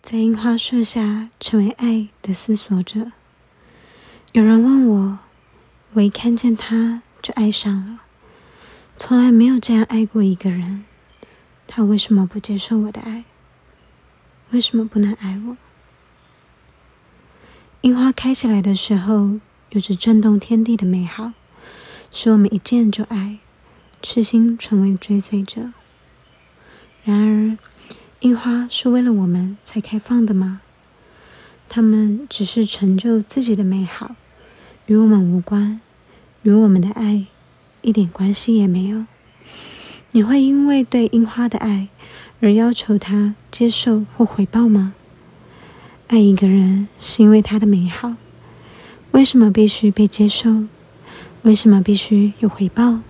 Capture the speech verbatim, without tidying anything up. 在樱花树下成为爱的思索者。有人问我，我一看见他就爱上了，从来没有这样爱过一个人，他为什么不接受我的爱？为什么不能爱我？樱花开起来的时候，有着震动天地的美好，使我们一见就爱，痴心成为追随者。然而，樱花是为了我们才开放的吗？它们只是成就自己的美好，与我们无关，与我们的爱一点关系也没有。你会因为对樱花的爱而要求它接受或回报吗？爱一个人是因为他的美好，为什么必须被接受？为什么必须有回报？